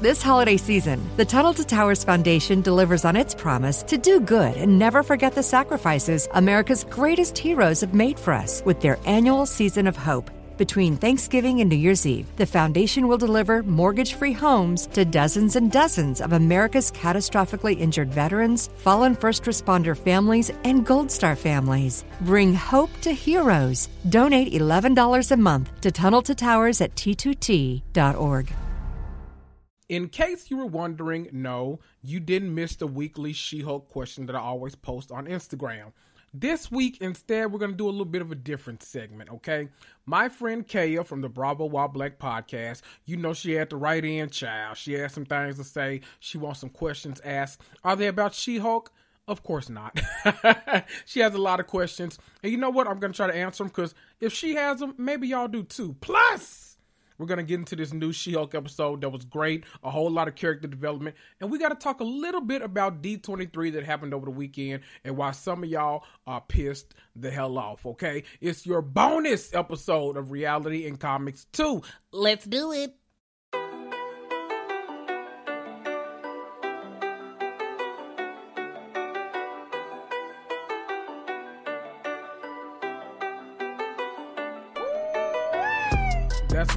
This holiday season, the Tunnel to Towers Foundation delivers on its promise to do good and never forget the sacrifices America's greatest heroes have made for us with their annual Season of Hope. Between Thanksgiving and New Year's Eve, the foundation will deliver mortgage-free homes to dozens and dozens of America's catastrophically injured veterans, fallen first responder families, and Gold Star families. Bring hope to heroes. Donate $11 a month to Tunnel to Towers at T2T.org. In case you were wondering, no, you didn't miss the weekly She-Hulk question that I always post on Instagram. This week, instead, we're going to do a little bit of a different segment, okay? My friend Kaya from the Bravo Wild Black Podcast, you know she had to write in, child. She had some things to say. She wants some questions asked. Are they about She-Hulk? Of course not. She has a lot of questions. And you know what? I'm going to try to answer them because if she has them, maybe y'all do too. Plus, we're going to get into this new She-Hulk episode that was great, a whole lot of character development, and we got to talk a little bit about D23 that happened over the weekend and why some of y'all are pissed the hell off, okay? It's your bonus episode of Reality and Comics 2. Let's do it. That's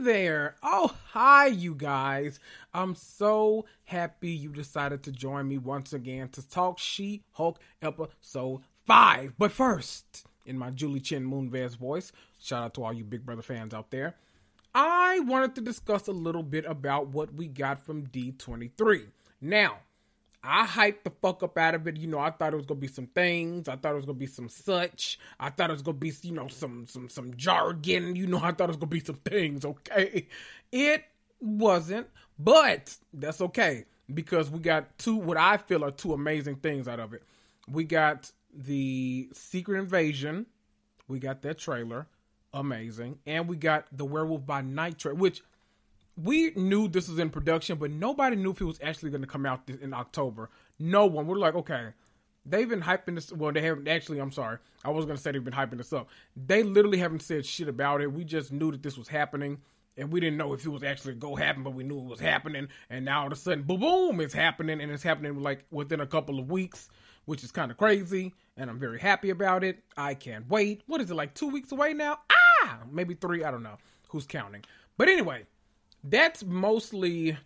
There. Oh, hi, you guys. I'm so happy you decided to join me once again to talk She-Hulk episode 5. But first, in my Julie Chen Moonves voice, shout out to all you Big Brother fans out there, I wanted to discuss a little bit about what we got from D23. Now, I hyped the fuck up out of it. You know, I thought it was going to be some things. I thought it was going to be some such. I thought it was going to be, you know, some jargon. You know, I thought it was going to be some things, okay? It wasn't, but that's okay because we got two, what I feel are two amazing things out of it. We got the Secret Invasion. We got that trailer. Amazing. And we got the Werewolf by Night trailer, which... we knew this was in production, but nobody knew if it was actually going to come out in October. No one. We're like, okay, they've been hyping this. Well, they haven't actually. I'm sorry. I was going to say they've been hyping this up. They literally haven't said shit about it. We just knew that this was happening, and we didn't know if it was actually going to happen, but we knew it was happening. And now all of a sudden, boom, boom, it's happening, and it's happening like within a couple of weeks, which is kind of crazy, and I'm very happy about it. I can't wait. What is it, like 2 weeks away now? maybe three, I don't know who's counting. But anyway, that's mostly,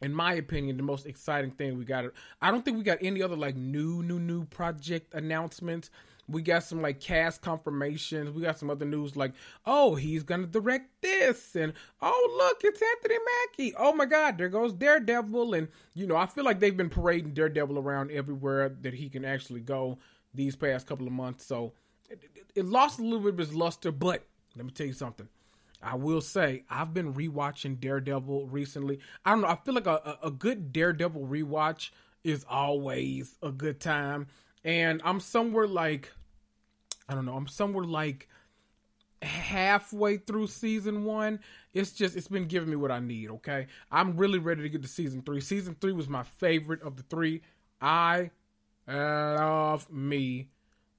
in my opinion, the most exciting thing we got. I don't think we got any other like new project announcements. We got some like cast confirmations. We got some other news like, oh, he's going to direct this. And, oh, look, it's Anthony Mackie. Oh, my God, there goes Daredevil. And, you know, I feel like they've been parading Daredevil around everywhere that he can actually go these past couple of months. So it lost a little bit of its luster. But let me tell you something. I will say I've been rewatching Daredevil recently. I don't know. I feel like a good Daredevil rewatch is always a good time. And I'm somewhere like, I don't know, I'm somewhere like halfway through season one. It's just, it's been giving me what I need, okay? I'm really ready to get to season three. Season three was my favorite of the three. I love me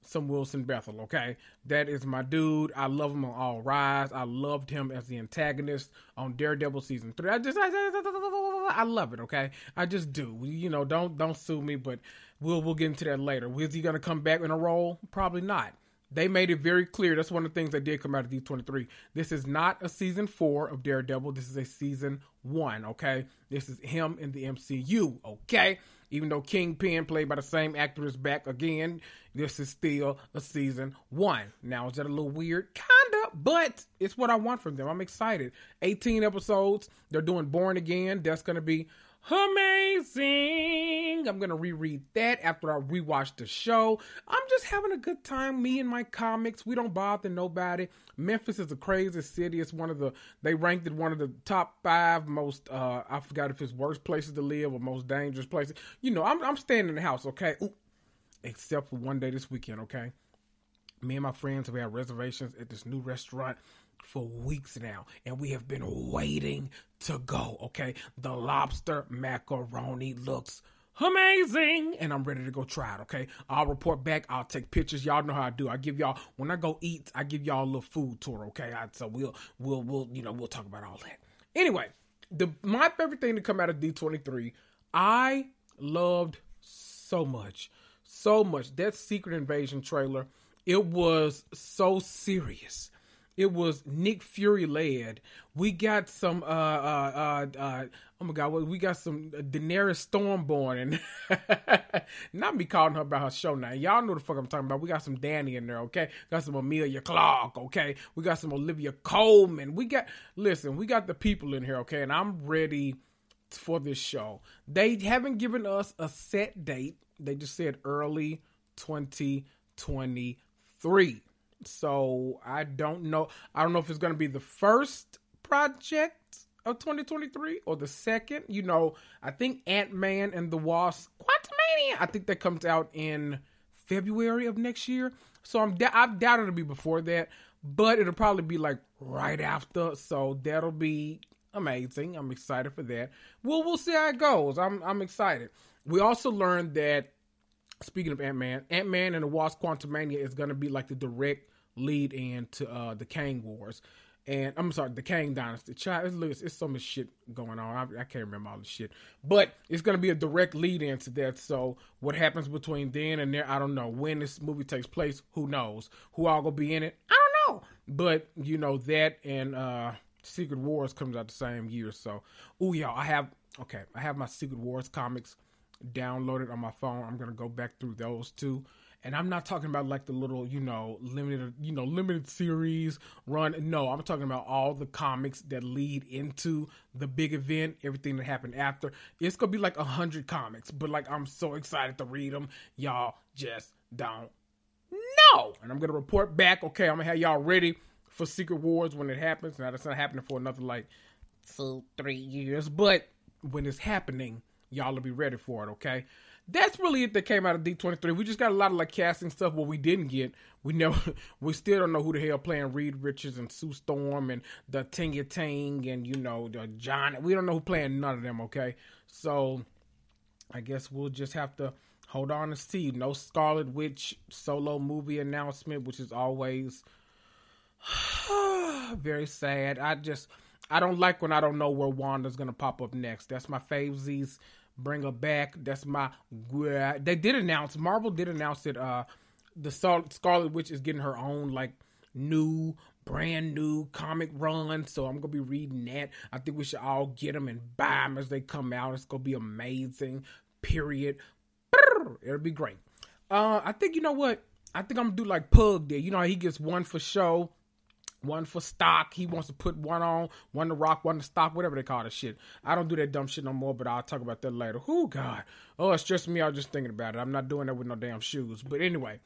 some Wilson Bethel, okay? That is my dude. I love him on All Rise. I loved him as the antagonist on Daredevil season three. I love it, okay? I just do. You know, don't sue me, but we'll get into that later. Is he going to come back in a role? Probably not. They made it very clear. That's one of the things that did come out of D23. This is not a season 4 of Daredevil. This is a season 1, okay? This is him in the MCU, okay? Even though Kingpin, played by the same actor, is back again, this is still a season 1. Now, is that a little weird? Kinda, but it's what I want from them. I'm excited. 18 episodes. They're doing Born Again. That's going to be amazing. I'm going to reread that after I rewatch the show. I'm just having a good time. Me and my comics, we don't bother nobody. Memphis is a crazy city. It's one of the, they ranked it one of the top 5 most, I forgot if it's worst places to live or most dangerous places. You know, I'm staying in the house, okay? Ooh. Except for one day this weekend, okay? Me and my friends have had reservations at this new restaurant for weeks now, and we have been waiting to go, okay? The lobster macaroni looks amazing, and I'm ready to go try it, okay? I'll report back. I'll take pictures. Y'all know how I do. I give y'all, when I go eat, I give y'all a little food tour, okay? So we'll you know, we'll talk about all that. Anyway, my favorite thing to come out of D23, I loved so much. That Secret Invasion trailer, it was so serious. It was Nick Fury led. We got some, oh my God, we got some Daenerys Stormborn, and not me calling her by her show now. Y'all know the fuck I'm talking about. We got some Dany in there, okay? Got some Amelia Clark, okay? We got some Olivia Colman. We got the people in here, okay? And I'm ready for this show. They haven't given us a set date. They just said early 2023. So I don't know if it's going to be the first project of 2023 or the second. You know, I think Ant-Man and the Wasp Quantumania, I think that comes out in February of next year. So I doubt it'll be before that, but it'll probably be like right after. So that'll be amazing. I'm excited for that. Well, we'll see how it goes. I'm excited. We also learned that, speaking of Ant-Man and the Wasp Quantumania is going to be like the direct lead in to the Kang Wars. And I'm sorry, the Kang Dynasty. It's so much shit going on. I can't remember all the shit. But it's going to be a direct lead in to that. So what happens between then and there, I don't know. When this movie takes place, who knows? Who all going to be in it? I don't know. But, you know, that and Secret Wars comes out the same year. So, ooh, y'all, I have my Secret Wars comics downloaded on my phone. I'm gonna go back through those two, and I'm not talking about like the little, you know, limited series run. No, I'm talking about all the comics that lead into the big event, everything that happened after. It's gonna be like 100 comics, but like I'm so excited to read them. Y'all just don't know, and I'm gonna report back. Okay, I'm gonna have y'all ready for Secret Wars when it happens. Now that's not happening for another like 2-3 years, but when it's happening, y'all will be ready for it, okay? That's really it that came out of D23. We just got a lot of, like, casting stuff. What we didn't get, we still don't know who the hell playing Reed Richards and Sue Storm and the Tingy Ting and, you know, the John. We don't know who playing none of them, okay? So I guess we'll just have to hold on and see. No Scarlet Witch solo movie announcement, which is always very sad. I don't like when I don't know where Wanda's going to pop up next. That's my favesies. Bring her back. That's my... Marvel did announce that the Scarlet Witch is getting her own, like, new, brand new comic run, so I'm going to be reading that. I think we should all get them and buy them as they come out. It's going to be amazing, period. It'll be great. I think, you know what? I think I'm going to do like Pug did. You know, he gets one for show, one for stock. He wants to put one on, one to rock, one to stock, whatever they call the shit. I don't do that dumb shit no more, but I'll talk about that later. Oh, God. Oh, it's just me. I was just thinking about it. I'm not doing that with no damn shoes. But anyway,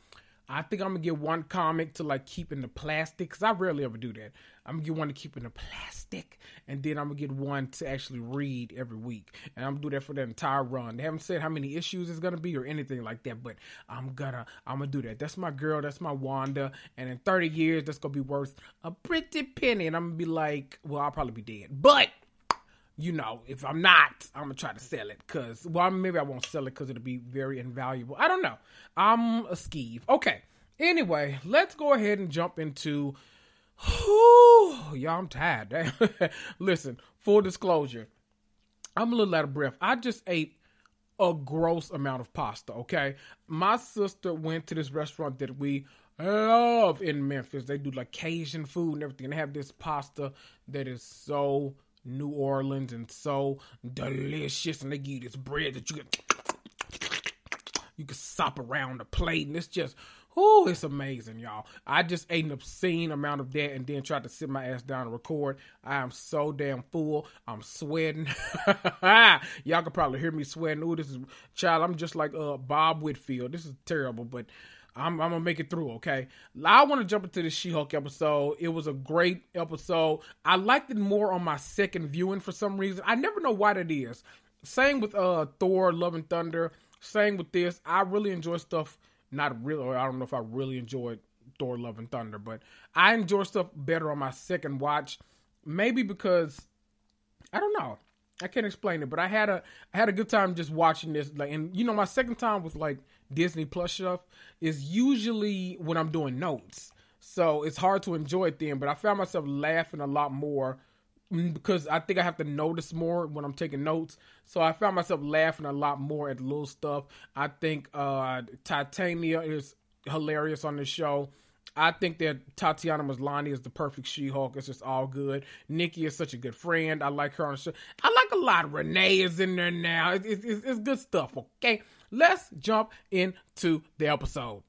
I think I'm going to get one comic to like keep in the plastic, because I rarely ever do that. I'm going to get one to keep in the plastic, and then I'm going to get one to actually read every week. And I'm going to do that for the entire run. They haven't said how many issues it's going to be or anything like that, but I'm going to do that. That's my girl. That's my Wanda. And in 30 years, that's going to be worth a pretty penny. And I'm going to be like, well, I'll probably be dead. But, you know, if I'm not, I'm going to try to sell it because, well, maybe I won't sell it because it'll be very invaluable. I don't know. I'm a skeeve. Okay. Anyway, let's go ahead and jump into, y'all, I'm tired. Listen, full disclosure, I'm a little out of breath. I just ate a gross amount of pasta, okay? My sister went to this restaurant that we love in Memphis. They do like Cajun food and everything. They have this pasta that is so New Orleans and so delicious, and they give you this bread that you can sop around the plate, and it's just, it's amazing, y'all. I just ate an obscene amount of that and then tried to sit my ass down and record. I am so damn full. I'm sweating. Y'all can probably hear me sweating. Ooh, this is, child, I'm just like Bob Whitfield. This is terrible, but I'm going to make it through, okay? I want to jump into the She-Hulk episode. It was a great episode. I liked it more on my second viewing for some reason. I never know why that is. Same with Thor, Love and Thunder. Same with this. I really enjoy stuff. Not really. I don't know if I really enjoyed Thor, Love and Thunder, but I enjoy stuff better on my second watch. Maybe because, I don't know. I can't explain it, but I had a good time just watching this. Like, and you know, my second time with like Disney Plus stuff is usually when I'm doing notes, so it's hard to enjoy it then. But I found myself laughing a lot more because I think I have to notice more when I'm taking notes. So I found myself laughing a lot more at little stuff. I think Titania is hilarious on this show. I think that Tatiana Maslany is the perfect She-Hulk. It's just all good. Nicki is such a good friend. I like her on the show. I like a lot. Renee is in there now. It's good stuff, okay? Let's jump into the episode.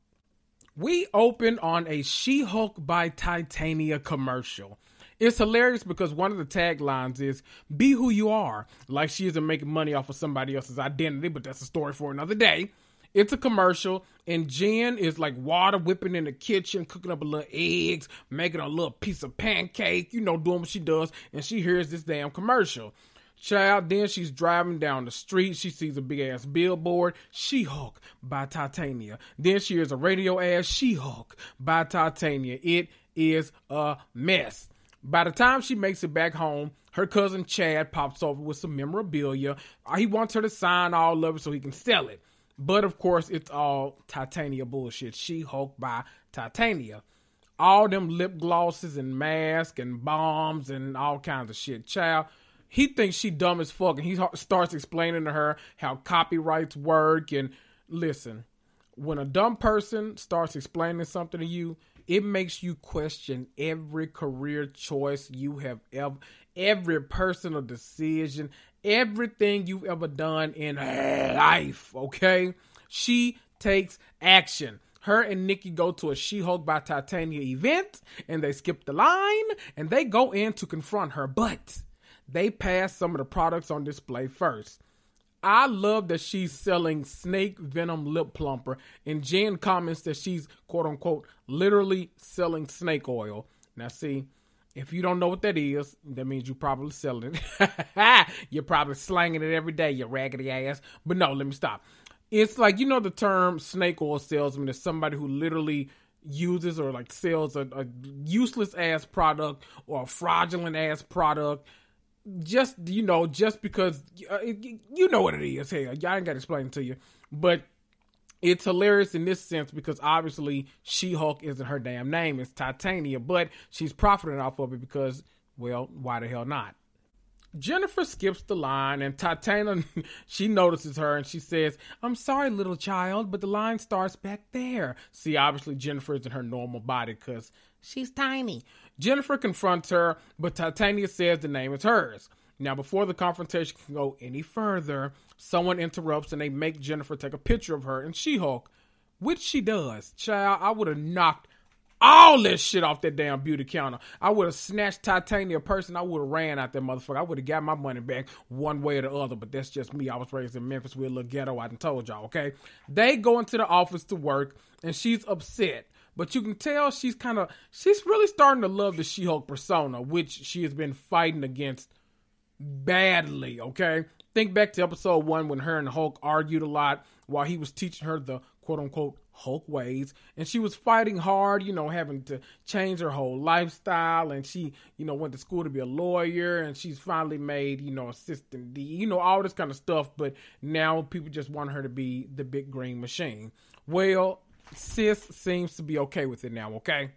We open on a She-Hulk by Titania commercial. It's hilarious because one of the taglines is, "Be who you are." Like she isn't making money off of somebody else's identity, but that's a story for another day. It's a commercial, and Jen is like water whipping in the kitchen, cooking up a little eggs, making a little piece of pancake, you know, doing what she does, and she hears this damn commercial. Child, then she's driving down the street. She sees a big-ass billboard, She-Hulk by Titania. Then she hears a radio ad, She-Hulk by Titania. It is a mess. By the time she makes it back home, her cousin Chad pops over with some memorabilia. He wants her to sign all of it so he can sell it. But, of course, it's all Titania bullshit. She-Hulk by Titania. All them lip glosses and masks and bombs and all kinds of shit. Child, he thinks she dumb as fuck, and he starts explaining to her how copyrights work. And listen, when a dumb person starts explaining something to you, it makes you question every career choice you have ever, every personal decision, everything you've ever done in life, okay? She takes action. Her and Nikki go to a She-Hulk by Titania event, and they skip the line, and they go in to confront her, but they pass some of the products on display first. I love that she's selling snake venom lip plumper, and Jen comments that she's, quote-unquote, literally selling snake oil. Now, see, if you don't know what that is, that means you're probably selling it. You're probably slanging it every day, you raggedy ass. But no, let me stop. It's like, you know the term snake oil salesman is somebody who literally uses or like sells a useless ass product or a fraudulent ass product. Just, you know, just because, you know what it is. Hell, y'all ain't got to explain it to you. But it's hilarious in this sense because obviously She-Hulk isn't her damn name. It's Titania, but she's profiting off of it because, well, why the hell not? Jennifer skips the line, and Titania, she notices her, and she says, "I'm sorry, little child, but the line starts back there." See, obviously Jennifer isn't her normal body because She's tiny. Jennifer confronts her, but Titania says the name is hers. Now, before the confrontation can go any further, someone interrupts and they make Jennifer take a picture of her and She-Hulk, which she does. Child, I would have knocked all this shit off that damn beauty counter. I would have snatched Titania person. I would have ran out that motherfucker. I would have got my money back one way or the other, but that's just me. I was raised in Memphis. We're a little ghetto. I done told y'all, okay? They go into the office to work, and she's upset. But you can tell she's really starting to love the She-Hulk persona, which she has been fighting against badly, okay? Think back to episode 1 when her and Hulk argued a lot while he was teaching her the quote-unquote Hulk ways, and she was fighting hard, having to change her whole lifestyle, and she, went to school to be a lawyer, and she's finally made, assistant D, all this kind of stuff, but now people just want her to be the big green machine. Well, sis seems to be okay with it now, okay?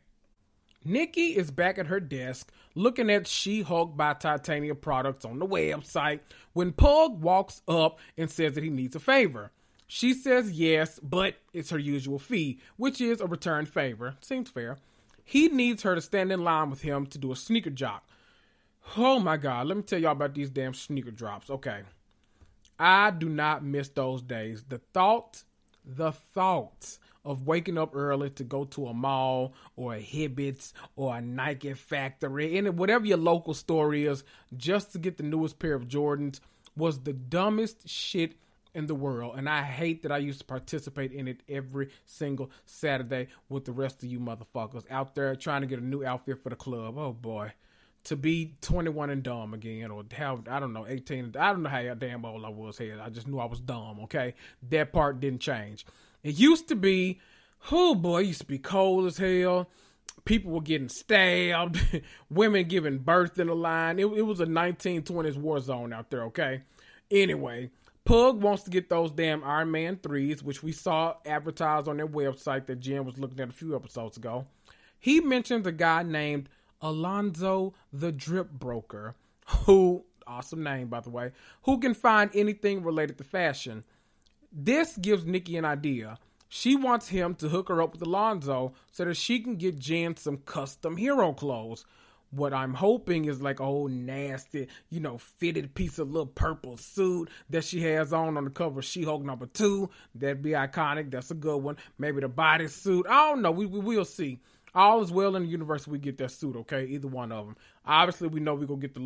Nicki is back at her desk looking at She-Hulk by Titania products on the website when Pug walks up and says that he needs a favor. She says yes, but it's her usual fee, which is a return favor. Seems fair. He needs her to stand in line with him to do a sneaker drop. Oh my God, let me tell y'all about these damn sneaker drops, okay? I do not miss those days. The thought of waking up early to go to a mall or a Hibbets or a Nike factory, and whatever your local store is, just to get the newest pair of Jordans was the dumbest shit in the world. And I hate that I used to participate in it every single Saturday with the rest of you motherfuckers out there trying to get a new outfit for the club. Oh boy. To be 21 and dumb again, or how, I don't know, 18. I don't know how damn old I was here. I just knew I was dumb, okay? That part didn't change. It used to be, cold as hell. People were getting stabbed. Women giving birth in the line. It was a 1920s war zone out there, okay? Anyway, Pug wants to get those damn Iron Man 3s, which we saw advertised on their website that Jen was looking at a few episodes ago. He mentions a guy named Alonzo the Drip Broker, who, awesome name by the way, who can find anything related to fashion. This gives Nicki an idea. She wants him to hook her up with Alonzo so that she can get Jen some custom hero clothes. What I'm hoping is like a whole nasty, fitted piece of little purple suit that she has on the cover of She-Hulk number 2. That'd be iconic. That's a good one. Maybe the bodysuit. I don't know. We will see. All is well in the universe. We get that suit, okay? Either one of them. Obviously, we know we're going to get the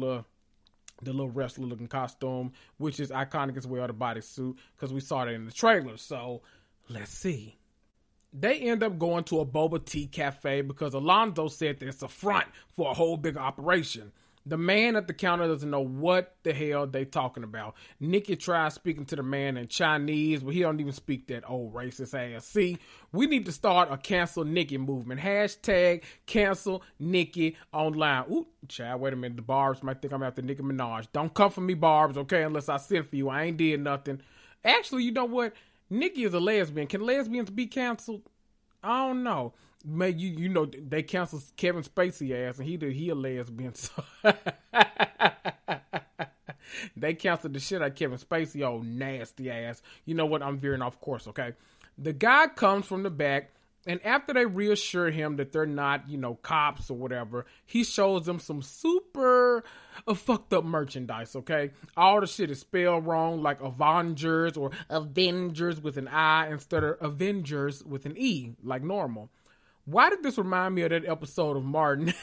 little wrestler-looking costume, which is iconic as well, the bodysuit, because we saw that in the trailer. So, let's see. They end up going to a boba tea cafe because Alonzo said that it's a front for a whole big operation. The man at the counter doesn't know what the hell they talking about. Nicki tries speaking to the man in Chinese, but he don't even speak that old racist ass. See, we need to start a cancel Nicki movement. Hashtag cancel Nicki online. Ooh, child, wait a minute. The Barbs might think I'm after Nicki Minaj. Don't come for me, Barbs, okay, unless I sent for you. I ain't did nothing. Actually, you know what? Nicki is a lesbian. Can lesbians be canceled? I don't know. Man, you know, they canceled Kevin Spacey ass, and he a lesbian, so they canceled the shit out of Kevin Spacey, old nasty ass. You know what? I'm veering off course, okay? The guy comes from the back, and after they reassure him that they're not, cops or whatever, he shows them some super fucked up merchandise, okay? All the shit is spelled wrong, like Avengers or Avengers with an I instead of Avengers with an E, like normal. Why did this remind me of that episode of Martin?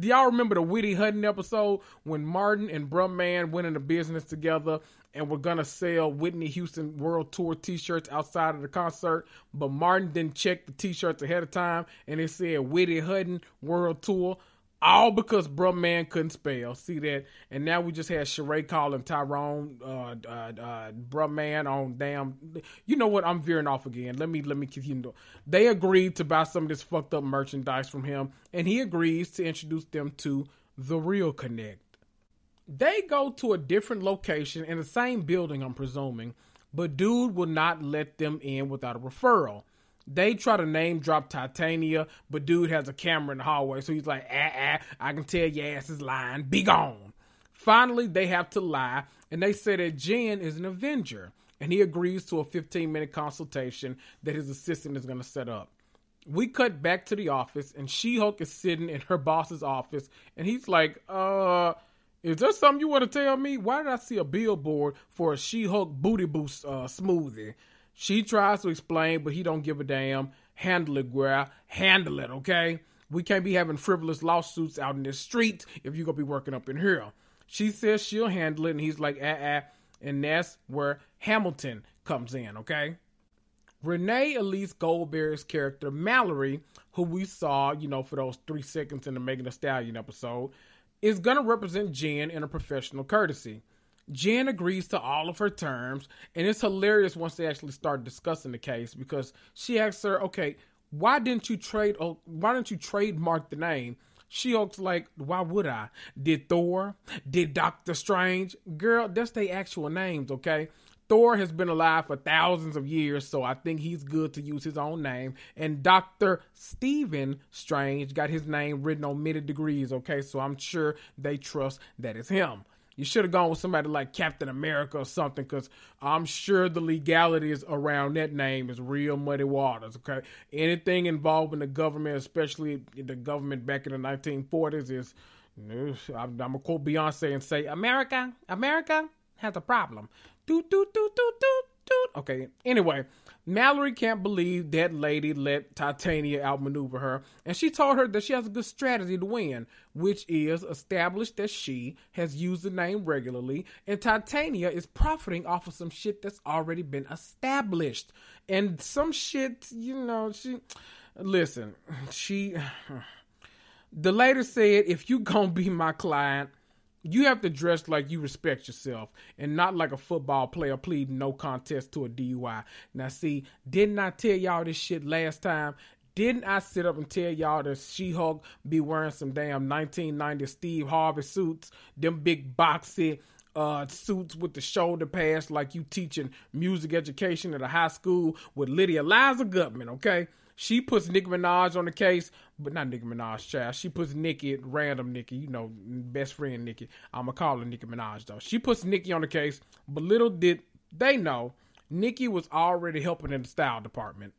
Do y'all remember the Whitty Hutton episode when Martin and Brumman went into business together and were going to sell Whitney Houston World Tour t-shirts outside of the concert, but Martin didn't check the t-shirts ahead of time and it said Whitty Hutton World Tour, all because Brumman couldn't spell. See that? And now we just had Sheree calling Tyrone Brumman on damn. You know what? I'm veering off again. Let me continue. They agreed to buy some of this fucked up merchandise from him, and he agrees to introduce them to The Real Connect. They go to a different location in the same building, I'm presuming, but dude will not let them in without a referral. They try to name drop Titania, but dude has a camera in the hallway, so he's like, I can tell your ass is lying. Be gone. Finally, they have to lie, and they say that Jen is an Avenger, and he agrees to a 15-minute consultation that his assistant is going to set up. We cut back to the office, and She-Hulk is sitting in her boss's office, and he's like, is there something you want to tell me? Why did I see a billboard for a She-Hulk booty boost smoothie? She tries to explain, but he don't give a damn. Handle it, girl. Handle it, okay? We can't be having frivolous lawsuits out in the street if you're going to be working up in here. She says she'll handle it, and he's like, and that's where Hamilton comes in, okay? Renee Elise Goldberry's character, Mallory, who we saw, you know, for those 3 seconds in the Megan Thee Stallion episode, is going to represent Jen in a professional courtesy. Jen agrees to all of her terms, and it's hilarious once they actually start discussing the case, because she asks her, okay, why didn't you trademark the name? She-Hulk's like, why would I? Did Thor? Did Doctor Strange? Girl, that's their actual names, okay? Thor has been alive for thousands of years, so I think he's good to use his own name. And Dr. Stephen Strange got his name written on many degrees, okay? So I'm sure they trust that it's him. You should have gone with somebody like Captain America or something, because I'm sure the legalities around that name is real muddy waters, okay? Anything involving the government, especially the government back in the 1940s, is, I'm going to quote Beyonce and say, America has a problem. Doot, doot, doot, doot, doot, doot. Okay, anyway, Mallory can't believe that lady let Titania outmaneuver her, and she told her that she has a good strategy to win, which is establish that she has used the name regularly, and Titania is profiting off of some shit that's already been established. And some shit, you know, the lady said, if you gonna be my client, you have to dress like you respect yourself and not like a football player pleading no contest to a DUI. Now, see, didn't I tell y'all this shit last time? Didn't I sit up and tell y'all that She-Hulk be wearing some damn 1990 Steve Harvey suits, them big boxy suits with the shoulder pads like you teaching music education at a high school with Lydia Liza Gutman, okay? She puts Nicki Minaj on the case, but not Nicki Minaj, child. She puts Nicki, random Nicki, you know, best friend Nicki. I'm going to call her Nicki Minaj, though. She puts Nicki on the case, but little did they know, Nicki was already helping in the style department.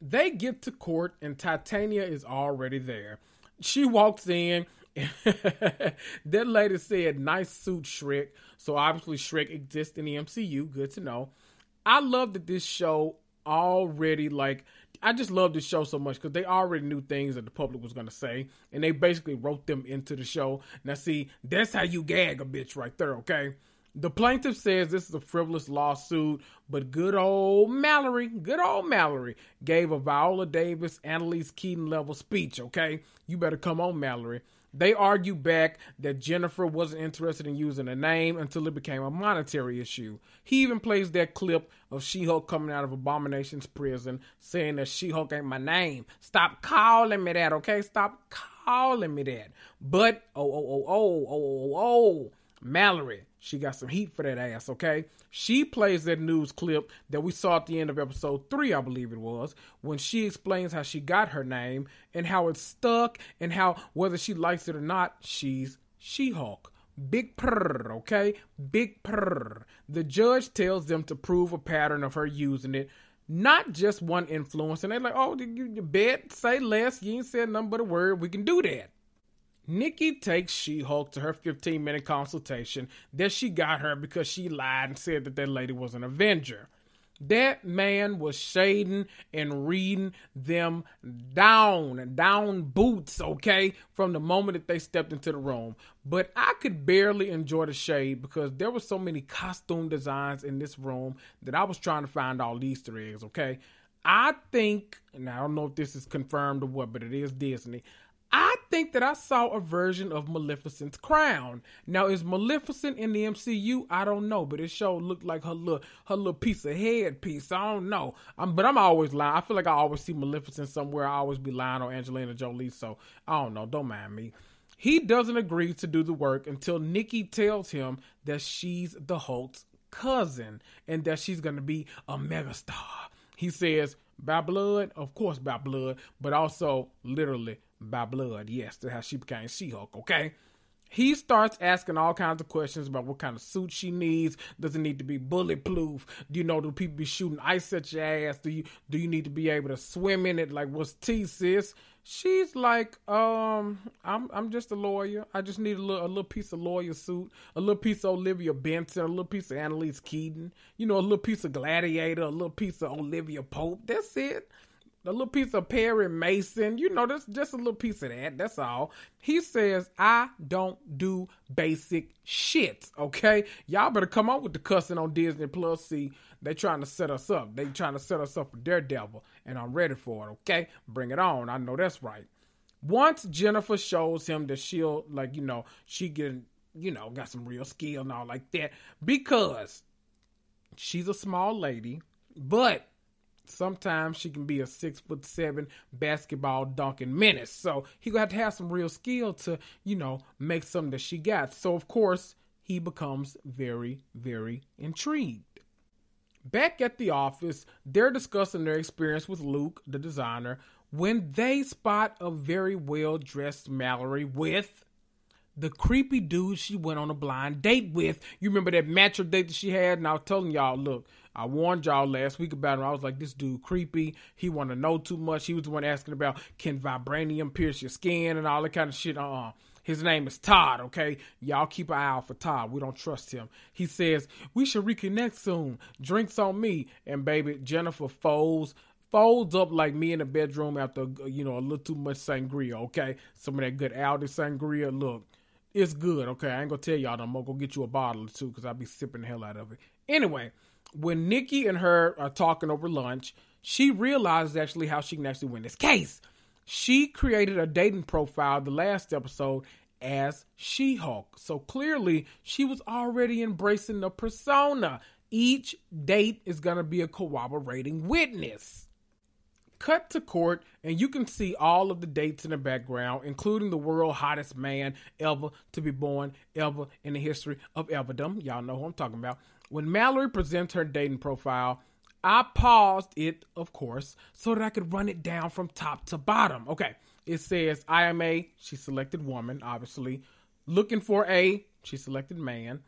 They get to court, and Titania is already there. She walks in. That lady said, nice suit, Shrek. So, obviously, Shrek exists in the MCU. Good to know. I love that this show already, like, I just love this show so much because they already knew things that the public was going to say, and they basically wrote them into the show. Now, see, that's how you gag a bitch right there, okay? The plaintiff says this is a frivolous lawsuit, but good old Mallory gave a Viola Davis, Annalise Keaton level speech, okay? You better come on, Mallory. They argue back that Jennifer wasn't interested in using a name until it became a monetary issue. He even plays that clip of She-Hulk coming out of Abomination's prison saying that She-Hulk ain't my name. Stop calling me that, okay? Stop calling me that. But, Mallory, she got some heat for that ass, okay? She plays that news clip that we saw at the end of episode 3, I believe it was, when she explains how she got her name and how it's stuck and how, whether she likes it or not, she's She-Hulk. Big purr, okay? Big purr. The judge tells them to prove a pattern of her using it, not just one influence. And they're like, oh, you bet, say less. You ain't said nothing but a word. We can do that. Nikki takes She-Hulk to her 15-minute consultation that she got her because she lied and said that lady was an Avenger. That man was shading and reading them down boots, okay, from the moment that they stepped into the room. But I could barely enjoy the shade because there were so many costume designs in this room that I was trying to find all Easter eggs, okay? I think, and I don't know if this is confirmed or what, but it is Disney, I think that I saw a version of Maleficent's crown. Now, is Maleficent in the MCU? I don't know, but it sure looked like her little piece of headpiece. I don't know, but I'm always lying. I feel like I always see Maleficent somewhere. I always be lying on Angelina Jolie, so I don't know. Don't mind me. He doesn't agree to do the work until Nikki tells him that she's the Hulk's cousin and that she's going to be a megastar. He says, by blood? Of course by blood, but also literally by blood. Yes, that's how she became She-Hulk, okay? he starts asking all kinds of questions about what kind of suit she needs. Does it need to be bulletproof? Do you know, do people be shooting ice at your ass? Do you need to be able to swim in it? Like, what's tea, sis? She's like, I'm just a lawyer. I just need a little piece of lawyer suit, a little piece of Olivia Benson, a little piece of Annalise Keaton, you know, a little piece of Gladiator, a little piece of Olivia Pope. That's it. A little piece of Perry Mason, you know, that's just a little piece of that. That's all. He says, I don't do basic shit, okay? Y'all better come on with the cussing on Disney Plus. See, they trying to set us up. They trying to set us up for Daredevil, and I'm ready for it, okay? Bring it on. I know that's right. Once Jennifer shows him that she'll, like, you know, she can, you know, got some real skill and all like that, because she's a small lady, but sometimes she can be a 6'7" basketball dunking menace. So he got to have some real skill to, you know, make something that she got. So of course he becomes very, very intrigued. Back at the office, they're discussing their experience with Luke, the designer, when they spot a very well-dressed Mallory with the creepy dude she went on a blind date with. You remember that matchup date that she had? And I was telling y'all, look, I warned y'all last week about him. I was like, this dude creepy. He want to know too much. He was the one asking about, can vibranium pierce your skin and all that kind of shit. His name is Todd, okay? Y'all keep an eye out for Todd. We don't trust him. He says, we should reconnect soon. Drinks on me. And baby, Jennifer folds up like me in the bedroom after, you know, a little too much sangria, okay? Some of that good Aldi sangria. Look, it's good, okay? I ain't gonna tell y'all no more. Go get you a bottle or two, because I'll be sipping the hell out of it. Anyway, when Nikki and her are talking over lunch, she realizes actually how she can actually win this case. She created a dating profile the last episode as She-Hulk. So clearly, she was already embracing the persona. Each date is going to be a corroborating witness. Cut to court, and you can see all of the dates in the background, including the world's hottest man ever to be born, ever in the history of everdom. Y'all know who I'm talking about. When Mallory presents her dating profile, I paused it, of course, so that I could run it down from top to bottom. Okay, it says, I am a, she selected woman, obviously. Looking for a, she selected man.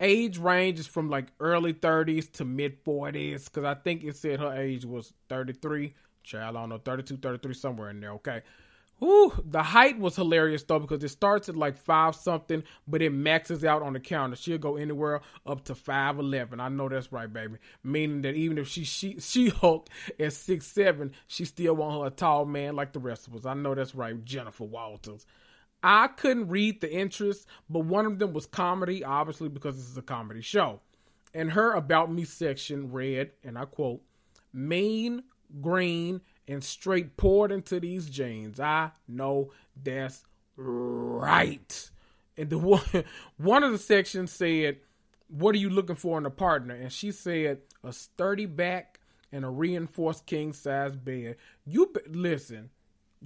Age range is from like early 30s to mid 40s, because I think it said her age was 33. Child, I don't know, 32, 33, somewhere in there, okay? Ooh, the height was hilarious, though, because it starts at like 5-something, but it maxes out on the counter. She'll go anywhere up to 5'11". I know that's right, baby. Meaning that even if she Hulk at 6'7", she still want her a tall man like the rest of us. I know that's right, Jennifer Walters. I couldn't read the interests, but one of them was comedy, obviously, because this is a comedy show. And her About Me section read, and I quote, mean, green, and straight poured into these jeans. I know that's right. And the one of the sections said, what are you looking for in a partner? And she said, a sturdy back and a reinforced king size bed. Listen,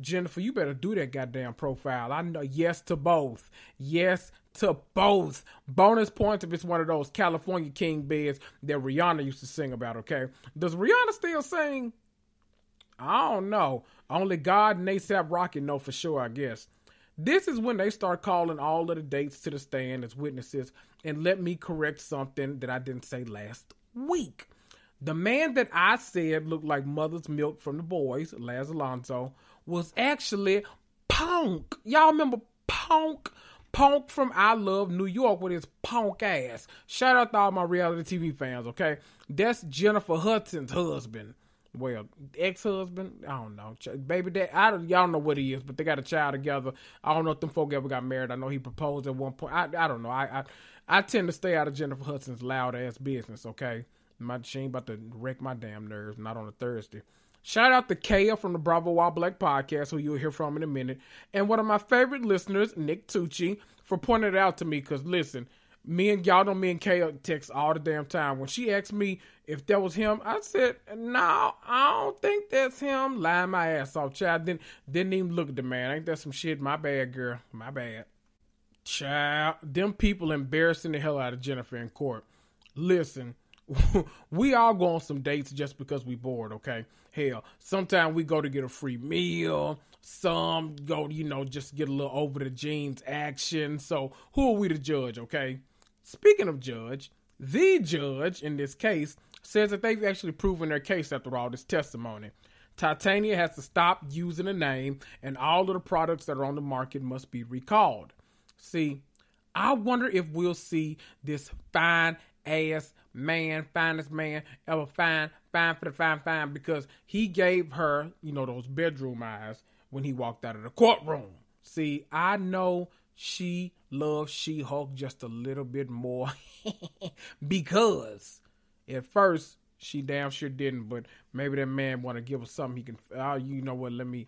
Jennifer, you better do that goddamn profile. I know. Yes to both. Yes to both. Bonus points if it's one of those California king beds that Rihanna used to sing about, okay? Does Rihanna still sing? I don't know. Only God and ASAP Rocky know for sure, I guess. This is when they start calling all of the dates to the stand as witnesses. And let me correct something that I didn't say last week. The man that I said looked like mother's milk from The Boys, Laz Alonso, was actually Punk. Y'all remember Punk? Punk from I Love New York with his punk ass. Shout out to all my reality TV fans, okay? That's Jennifer Hudson's husband. Well, ex-husband, I don't know. Baby dad, y'all don't know what he is, but they got a child together. I don't know if them folk ever got married. I know he proposed at one point. I don't know. I tend to stay out of Jennifer Hudson's loud-ass business, okay? She ain't about to wreck my damn nerves, not on a Thursday. Shout out to Kaya from the Bravo Wild Black Podcast, who you'll hear from in a minute. And one of my favorite listeners, Nick Tucci, for pointing it out to me, because listen, me and Kaya text all the damn time. When she asked me if that was him, I said, no, I don't think that's him. Lying my ass off, child. Didn't even look at the man. Ain't that some shit? My bad, girl. My bad. Child, them people embarrassing the hell out of Jennifer in court. Listen, we all go on some dates just because we bored, okay? Hell, sometimes we go to get a free meal. Some go, you know, just get a little over the jeans action. So who are we to judge, okay? Speaking of judge, the judge in this case says that they've actually proven their case after all this testimony. Titania has to stop using the name, and all of the products that are on the market must be recalled. See, I wonder if we'll see this finest man ever fine, because he gave her, you know, those bedroom eyes when he walked out of the courtroom. See, I know she loves She-Hulk just a little bit more because at first she damn sure didn't, but maybe that man want to give her something he can, you know what, let me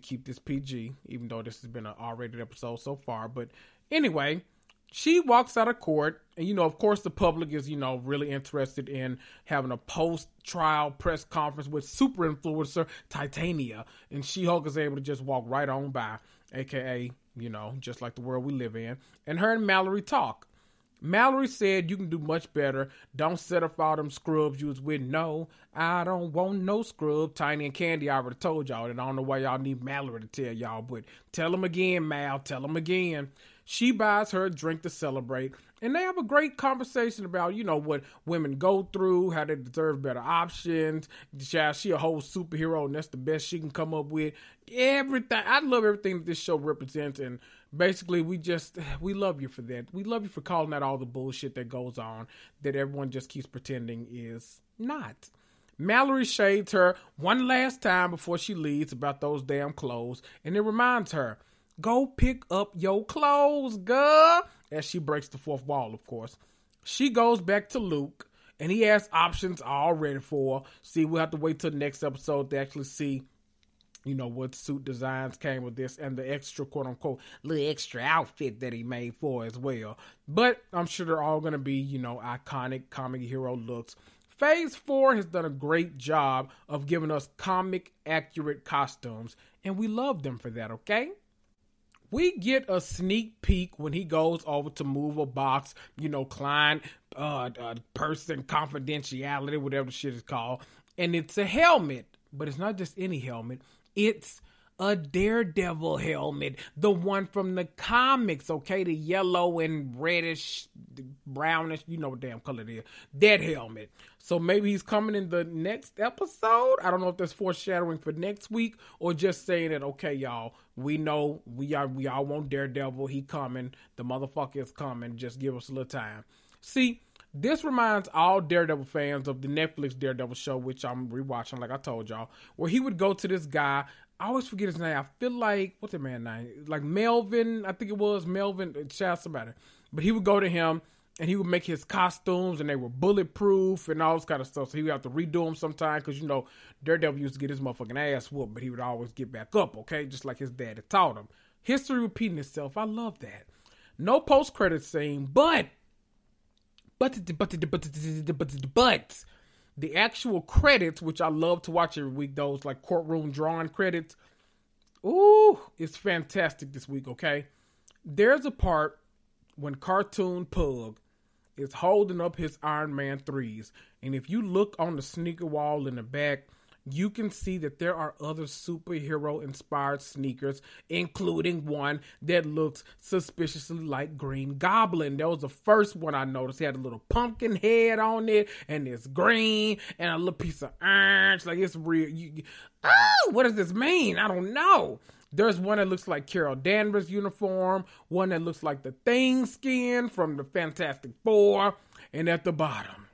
keep this PG, even though this has been an R-rated episode so far. But anyway, she walks out of court, and, you know, of course the public is, you know, really interested in having a post-trial press conference with super influencer Titania, and She-Hulk is able to just walk right on by, aka, you know, just like the world we live in, and her and Mallory talk. Mallory said, "You can do much better. Don't settle for all them scrubs you was with." No, I don't want no scrub. Tiny and Candy, I already told y'all, and I don't know why y'all need Mallory to tell y'all, but tell them again, Mal, tell them again. She buys her a drink to celebrate, and they have a great conversation about, you know, what women go through, how they deserve better options. She a whole superhero, and that's the best she can come up with. Everything. I love everything that this show represents, and basically, we love you for that. We love you for calling out all the bullshit that goes on that everyone just keeps pretending is not. Mallory shades her one last time before she leaves about those damn clothes, and it reminds her, go pick up your clothes, girl, as she breaks the fourth wall, of course. She goes back to Luke, and he has options already for her. See, we'll have to wait till the next episode to actually see, you know, what suit designs came with this and the extra, quote-unquote, little extra outfit that he made for as well. But I'm sure they're all going to be, you know, iconic comic hero looks. Phase 4 has done a great job of giving us comic-accurate costumes, and we love them for that, okay? We get a sneak peek when he goes over to move a box, you know, client, person, confidentiality, whatever the shit is called, and it's a helmet, but it's not just any helmet. It's a Daredevil helmet, the one from the comics, okay? The yellow and reddish, brownish, you know what damn color it is. That helmet. So maybe he's coming in the next episode. I don't know if that's foreshadowing for next week or just saying that, okay, y'all, we know we all want Daredevil. He coming. The motherfucker is coming. Just give us a little time. See, this reminds all Daredevil fans of the Netflix Daredevil show, which I'm rewatching, like I told y'all, where he would go to this guy. I always forget his name. I feel like, what's that man's name? Like Melvin, I think it was Melvin, shout somebody. But he would go to him, and he would make his costumes, and they were bulletproof and all this kind of stuff. So he would have to redo them sometime, because, you know, Daredevil used to get his motherfucking ass whooped, but he would always get back up, okay? Just like his dad had taught him. History repeating itself. I love that. No post-credit scene, but the actual credits, which I love to watch every week, those like courtroom drawing credits. Ooh, it's fantastic this week, okay? There's a part when Cartoon Pug is holding up his Iron Man 3s. And if you look on the sneaker wall in the back, you can see that there are other superhero-inspired sneakers, including one that looks suspiciously like Green Goblin. That was the first one I noticed. He had a little pumpkin head on it, and it's green, and a little piece of orange. Like, it's real. What does this mean? I don't know. There's one that looks like Carol Danvers' uniform, one that looks like the Thing skin from the Fantastic Four, and at the bottom,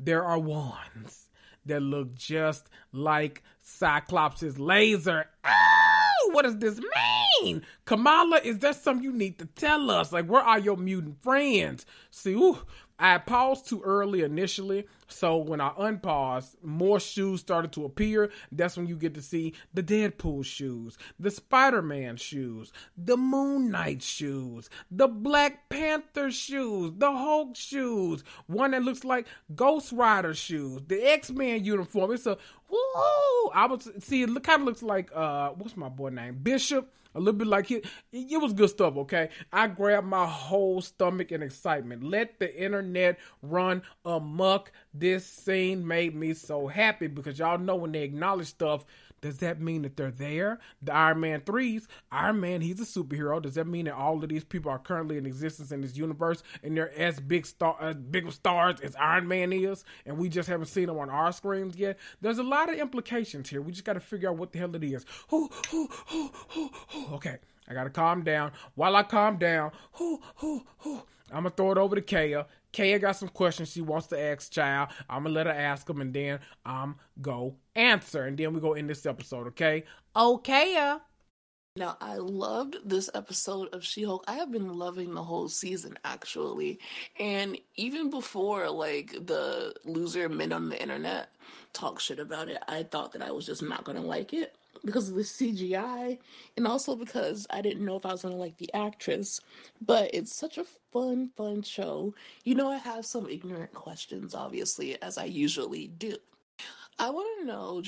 there are wands that look just like Cyclops' laser. Oh, what does this mean? Kamala, is that something you need to tell us? Like, where are your mutant friends? See, I paused too early initially, so when I unpaused, more shoes started to appear. That's when you get to see the Deadpool shoes, the Spider-Man shoes, the Moon Knight shoes, the Black Panther shoes, the Hulk shoes, one that looks like Ghost Rider shoes, the X-Men uniform. It's a, I was, see, it kind of looks like, what's my boy name? Bishop a little bit like it was good stuff, okay? I grabbed my whole stomach in excitement. Let the internet run amok. This scene made me so happy because y'all know when they acknowledge stuff, does that mean that they're there? The Iron Man 3s, Iron Man, he's a superhero. Does that mean that all of these people are currently in existence in this universe and they're as big of stars as Iron Man is and we just haven't seen them on our screens yet? There's a lot of implications here. We just got to figure out what the hell it is. Okay, I got to calm down. While I calm down, I'm going to throw it over to Kaya. Kaya got some questions she wants to ask Child. I'm going to let her ask them, and then I'm go answer. And then we go end this episode, okay? Oh, Kaya. Now, I loved this episode of She-Hulk. I have been loving the whole season, actually. And even before, the loser men on the internet talk shit about it, I thought that I was just not going to like it because of the CGI, and also because I didn't know if I was going to like the actress, but it's such a fun show. You know, I have some ignorant questions, obviously, as I usually do. I want to know,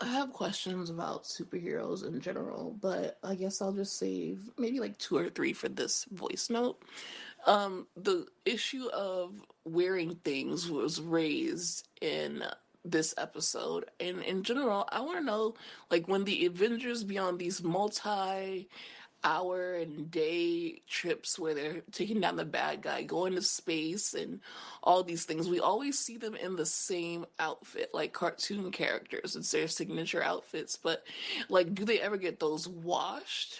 I have questions about superheroes in general, but I guess I'll just save maybe, 2 or 3 for this voice note. The issue of wearing things was raised in this episode, and in general I want to know when the Avengers be on these multi-hour and day trips where they're taking down the bad guy, going to space and all these things, we always see them in the same outfit, like cartoon characters. It's their signature outfits, but do they ever get those washed?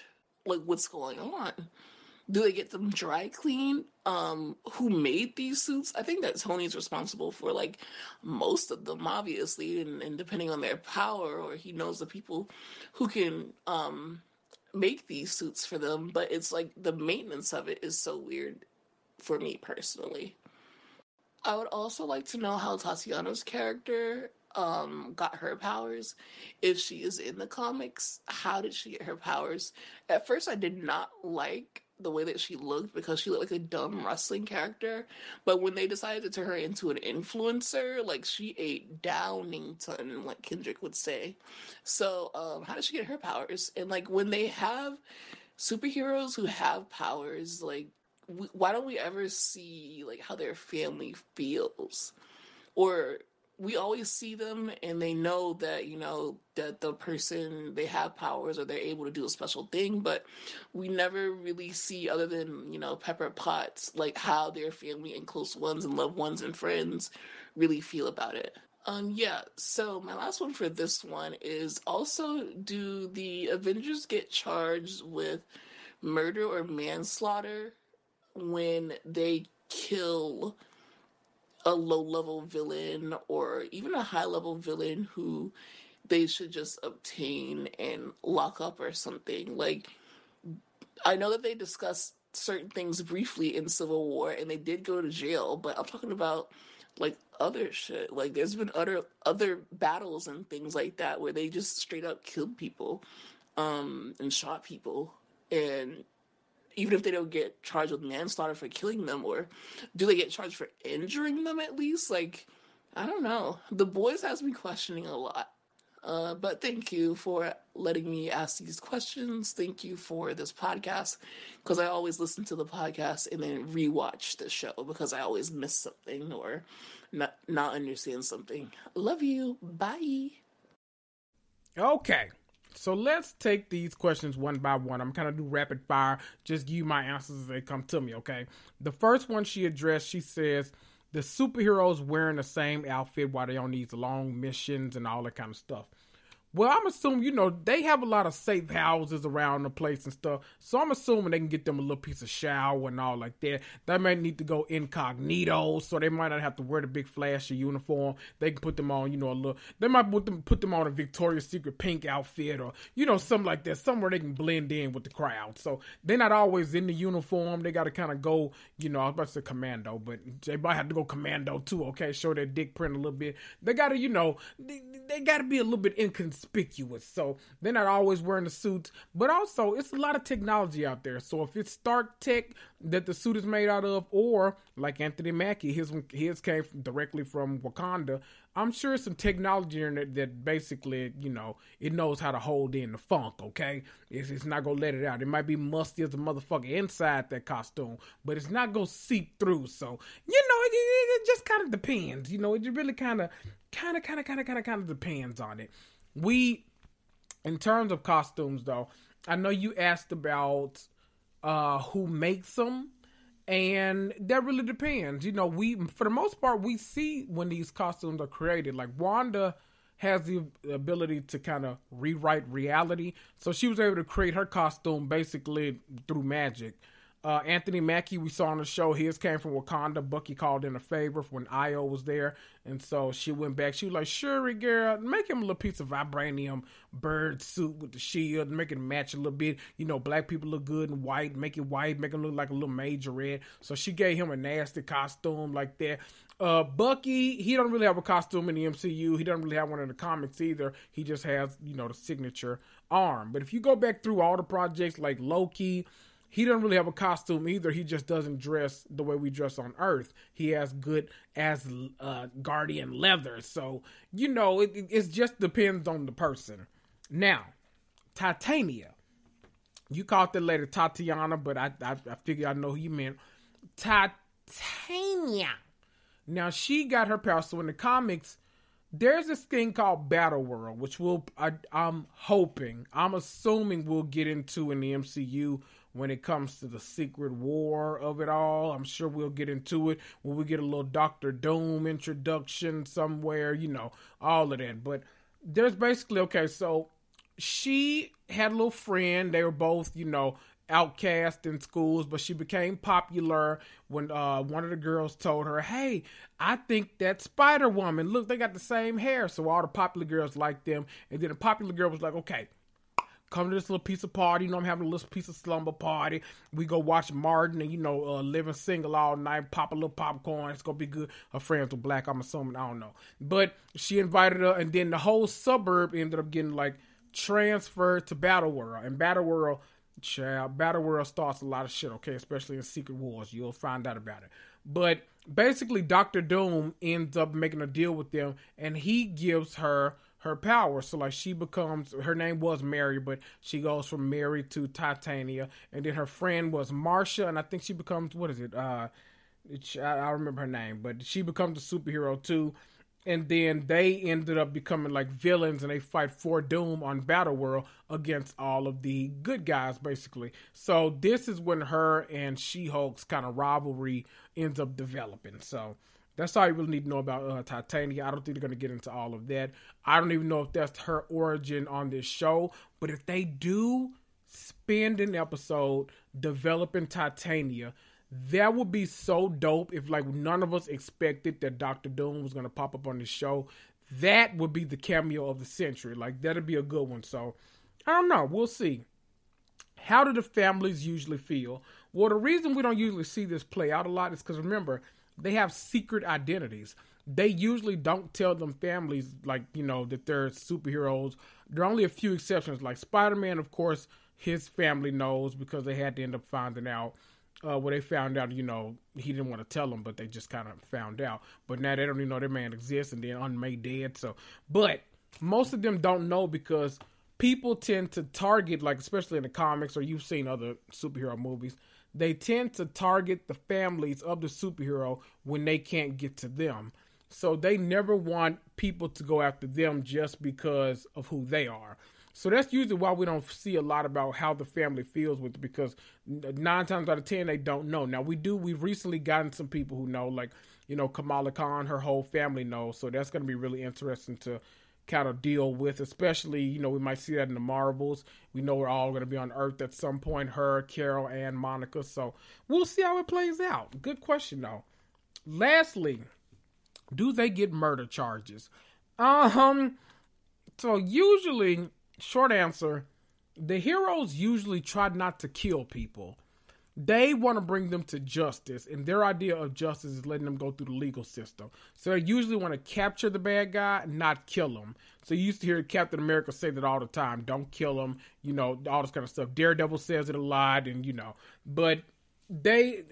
What's going on? Do they get them dry clean? Who made these suits? I think that Tony's responsible for, most of them, obviously, and depending on their power, or he knows the people who can make these suits for them, but it's, the maintenance of it is so weird for me personally. I would also like to know how Tatiana's character got her powers. If she is in the comics, how did she get her powers? At first, I did not like the way that she looked, because she looked like a dumb wrestling character, but when they decided to turn her into an influencer, she ate Downington, like Kendrick would say. So, how did she get her powers? And, when they have superheroes who have powers, why don't we ever see, how their family feels? Or we always see them and they know that, that the person, they have powers or they're able to do a special thing, but we never really see, other than, Pepper Potts, how their family and close ones and loved ones and friends really feel about it. So my last one for this one is also, do the Avengers get charged with murder or manslaughter when they kill a low-level villain or even a high-level villain who they should just obtain and lock up or something? I know that they discussed certain things briefly in Civil War, and they did go to jail, but I'm talking about, other shit. There's been other battles and things like that where they just straight up killed people and shot people, and even if they don't get charged with manslaughter for killing them, or do they get charged for injuring them at least? I don't know. The boys has me questioning a lot. But thank you for letting me ask these questions. Thank you for this podcast, because I always listen to the podcast and then rewatch the show because I always miss something or not understand something. Love you. Bye. Okay. So let's take these questions one by one. I'm kind of do rapid fire. Just give you my answers as they come to me, okay? The first one she addressed, she says, the superheroes wearing the same outfit while they're on these long missions and all that kind of stuff. Well, I'm assuming, they have a lot of safe houses around the place and stuff. So I'm assuming they can get them a little piece of shower and all like that. They may need to go incognito, so they might not have to wear the big flashy uniform. They can put them on, they might put them on a Victoria's Secret pink outfit or, something like that. Somewhere they can blend in with the crowd. So they're not always in the uniform. They got to kind of go, I was about to say commando, but they might have to go commando too, okay? Show their dick print a little bit. They got to be a little bit inconspicuous conspicuous. So they're not always wearing the suits, but also it's a lot of technology out there. So if it's Stark tech that the suit is made out of, or like Anthony Mackie, his came directly from Wakanda, I'm sure some technology in it that basically, you know, it knows how to hold in the funk, okay? It's not going to let it out. It might be musty as a motherfucker inside that costume, but it's not going to seep through. So, you know, it just kind of depends. You know, it really kind of depends on it. In terms of costumes, though, I know you asked about who makes them. And that really depends. You know, for the most part, we see when these costumes are created. Like, Wanda has the ability to kind of rewrite reality. So she was able to create her costume basically through magic. Anthony Mackie, we saw on the show, his came from Wakanda. Bucky called in a favor when Io was there. And so she went back. She was like, "Shuri, girl, make him a little piece of vibranium bird suit with the shield, make it match a little bit. You know, black people look good in white, make it white, make him look like a little majorette." So she gave him a nasty costume like that. Bucky, he don't really have a costume in the MCU. He doesn't really have one in the comics either. He just has, you know, the signature arm. But if you go back through all the projects, like Loki, he doesn't really have a costume either. He just doesn't dress the way we dress on Earth. He has good as guardian leather. So, you know, it just depends on the person. Now, Titania. You called the lady Tatiana, but I figured I know who you meant. Titania. Now, she got her power. So in the comics, there's this thing called Battle World, which I'm assuming we'll get into in the MCU when it comes to the Secret War of it all. I'm sure we'll get into it when we get a little Doctor Doom introduction somewhere, you know, all of that. But there's basically, okay, so she had a little friend. They were both, you know, outcast in schools, but she became popular when one of the girls told her, "Hey, I think that Spider-Woman, look, they got the same hair." So all the popular girls liked them. And then the popular girl was like, "Okay, come to this little pizza party. You know, I'm having a little pizza slumber party. We go watch Martin and, you know, living single all night, pop a little popcorn. It's going to be good." Her friends were black, I'm assuming. I don't know. But she invited her, and then the whole suburb ended up getting, like, transferred to Battle World. And Battle World starts a lot of shit, okay? Especially in Secret Wars. You'll find out about it. But basically, Doctor Doom ends up making a deal with them, and he gives her power. So, like, she becomes, her name was Mary, but she goes from Mary to Titania, and then her friend was Marsha, and I think she becomes, I remember her name, but she becomes a superhero too, and then they ended up becoming, like, villains, and they fight for Doom on Battle World against all of the good guys, basically. So, this is when her and She-Hulk's kind of rivalry ends up developing, so that's all you really need to know about Titania. I don't think they're going to get into all of that. I don't even know if that's her origin on this show. But if they do spend an episode developing Titania, that would be so dope. If, like, none of us expected that Dr. Doom was going to pop up on this show, that would be the cameo of the century. Like, that'd be a good one. So, I don't know. We'll see. How do the families usually feel? Well, the reason we don't usually see this play out a lot is because, remember, they have secret identities. They usually don't tell them families, like, you know, that they're superheroes. There are only a few exceptions. Like Spider-Man, of course, his family knows because they had to end up finding out. They found out, you know, he didn't want to tell them, but they just kind of found out. But now they don't even know their man exists, and then unmade dead. So, but most of them don't know because people tend to target, like, especially in the comics, or you've seen other superhero movies, they tend to target the families of the superhero when they can't get to them. So they never want people to go after them just because of who they are. So that's usually why we don't see a lot about how the family feels with it, because 9 times out of 10, they don't know. Now, we've recently gotten some people who know, like, you know, Kamala Khan, her whole family knows. So that's going to be really interesting to kind of deal with, especially, you know, we might see that in the Marvels. We know we're all going to be on Earth at some point, her, Carol, and Monica. So we'll see how it plays out. Good question, though. Lastly, do they get murder charges? So usually, short answer, the heroes usually try not to kill people. They want to bring them to justice, and their idea of justice is letting them go through the legal system. So they usually want to capture the bad guy, not kill him. So you used to hear Captain America say that all the time, don't kill him, you know, all this kind of stuff. Daredevil says it a lot, and you know, but they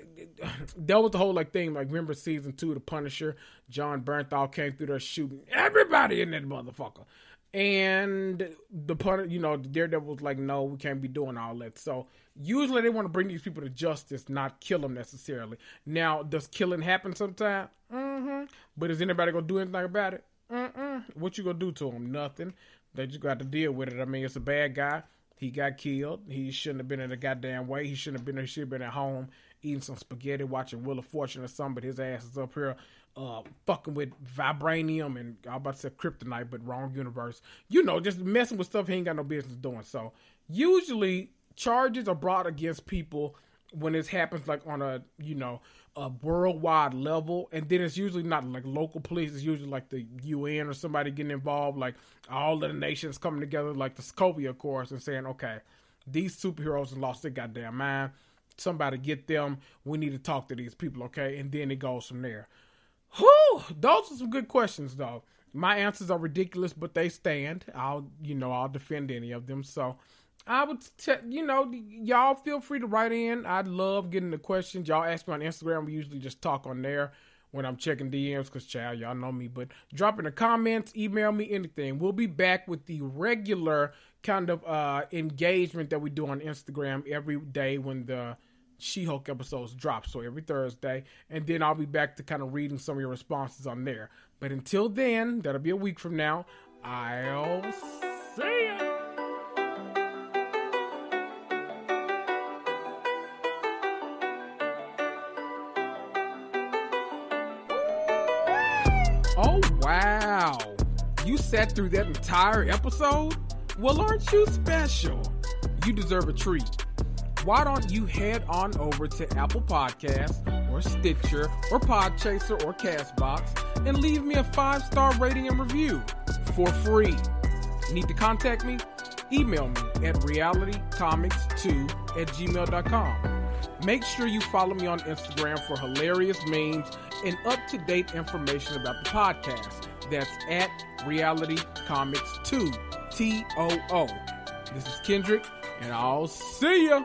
dealt with the whole like thing, like remember season 2 The Punisher, John Bernthal came through there shooting everybody in that motherfucker. And the part, you know, Daredevil was like, no, we can't be doing all that. So usually they want to bring these people to justice, not kill them necessarily. Now, does killing happen sometime? Mm-hmm. But is anybody going to do anything about it? Mm-mm. What you going to do to them? Nothing. They just got to deal with it. I mean, it's a bad guy. He got killed. He shouldn't have been in a goddamn way. He shouldn't have been there. He should have been at home eating some spaghetti, watching Wheel of Fortune or something, but his ass is up here fucking with vibranium and I was about to say kryptonite, but wrong universe. You know, just messing with stuff he ain't got no business doing. So usually charges are brought against people when this happens like on a, you know, a worldwide level, and then it's usually not like local police, it's usually like the UN or somebody getting involved, like all of the nations coming together like the Sokovia Accords and saying, okay, these superheroes have lost their goddamn mind. Somebody get them. We need to talk to these people, okay? And then it goes from there. Whew! Those are some good questions, though. My answers are ridiculous, but they stand. I'll defend any of them. So I would, y'all feel free to write in. I love getting the questions. Y'all ask me on Instagram. We usually just talk on there when I'm checking DMs because, child, y'all know me. But drop in the comments, email me, anything. We'll be back with the regular kind of engagement that we do on Instagram every day when the She-Hulk episodes drop, so every Thursday, and then I'll be back to kind of reading some of your responses on there. But until then, that'll be a week from now. I'll see ya. Oh, wow. You sat through that entire episode? Well, aren't you special? You deserve a treat. Why don't you head on over to Apple Podcasts or Stitcher or Podchaser or CastBox and leave me a 5-star rating and review for free. Need to contact me? Email me at realitycomics2@gmail.com. Make sure you follow me on Instagram for hilarious memes and up-to-date information about the podcast. That's at realitycomics2, T-O-O. This is Kendrick, and I'll see ya.